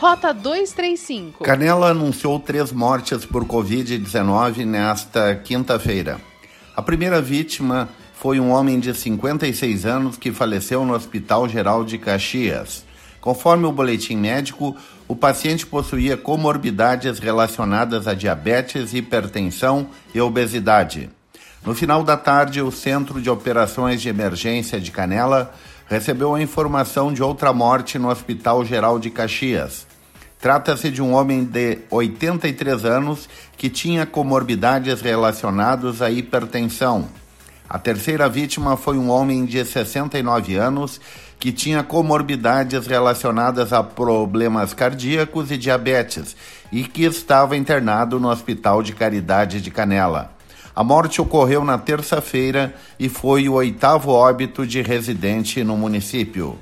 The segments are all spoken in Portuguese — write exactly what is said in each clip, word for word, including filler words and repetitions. Rota duzentos e trinta e cinco. Canela anunciou três mortes por covid dezenove nesta quinta-feira. A primeira vítima foi um homem de cinquenta e seis anos que faleceu no Hospital Geral de Caxias. Conforme o boletim médico, o paciente possuía comorbidades relacionadas a diabetes, hipertensão e obesidade. No final da tarde, o Centro de Operações de Emergência de Canela recebeu a informação de outra morte no Hospital Geral de Caxias. Trata-se de um homem de oitenta e três anos que tinha comorbidades relacionadas à hipertensão. A terceira vítima foi um homem de sessenta e nove anos que tinha comorbidades relacionadas a problemas cardíacos e diabetes e que estava internado no Hospital de Caridade de Canela. A morte ocorreu na terça-feira e foi o oitavo óbito de residente no município.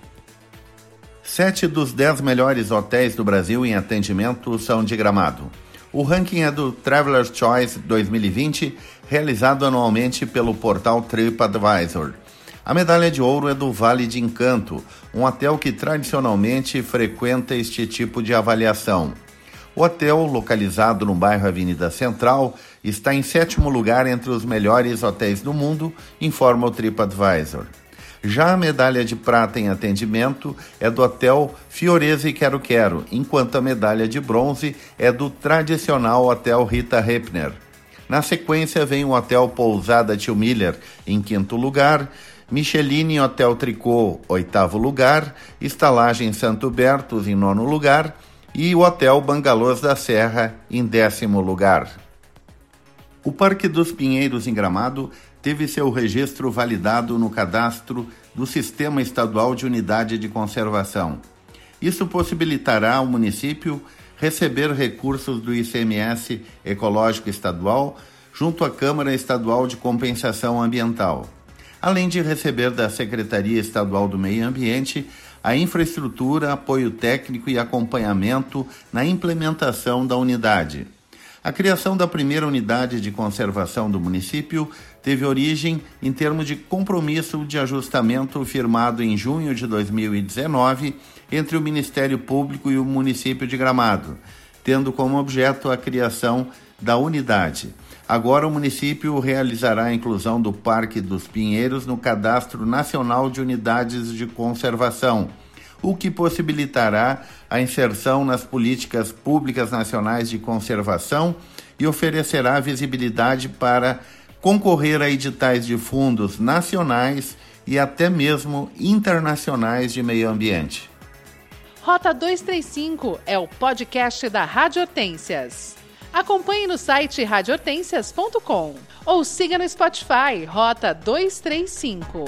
Sete dos dez melhores hotéis do Brasil em atendimento são de Gramado. O ranking é do Traveler's Choice dois mil e vinte, realizado anualmente pelo portal TripAdvisor. A medalha de ouro é do Vale de Encanto, um hotel que tradicionalmente frequenta este tipo de avaliação. O hotel, localizado no bairro Avenida Central, está em sétimo lugar entre os melhores hotéis do mundo, informa o TripAdvisor. Já a medalha de prata em atendimento é do hotel Fioreza e Quero Quero, enquanto a medalha de bronze é do tradicional hotel Rita Heppner. Na sequência vem o hotel Pousada Tio Miller, em quinto lugar, Michelini Hotel Tricô, oitavo lugar, Estalagem Santo Bertos, em nono lugar, e o Hotel Bangalôs da Serra, em décimo lugar. O Parque dos Pinheiros, em Gramado, teve seu registro validado no cadastro do Sistema Estadual de Unidade de Conservação. Isso possibilitará ao município receber recursos do I C M S Ecológico Estadual junto à Câmara Estadual de Compensação Ambiental, além de receber da Secretaria Estadual do Meio Ambiente a infraestrutura, apoio técnico e acompanhamento na implementação da unidade. A criação da primeira unidade de conservação do município teve origem em termos de compromisso de ajustamento firmado em junho de dois mil e dezenove entre o Ministério Público e o município de Gramado, tendo como objeto a criação da unidade. Agora o município realizará a inclusão do Parque dos Pinheiros no Cadastro Nacional de Unidades de Conservação, o que possibilitará a inserção nas políticas públicas nacionais de conservação e oferecerá visibilidade para concorrer a editais de fundos nacionais e até mesmo internacionais de meio ambiente. Rota duzentos e trinta e cinco é o podcast da Rádio Hortênsias. Acompanhe no site rádio hortênsias ponto com ou siga no Spotify Rota duzentos e trinta e cinco.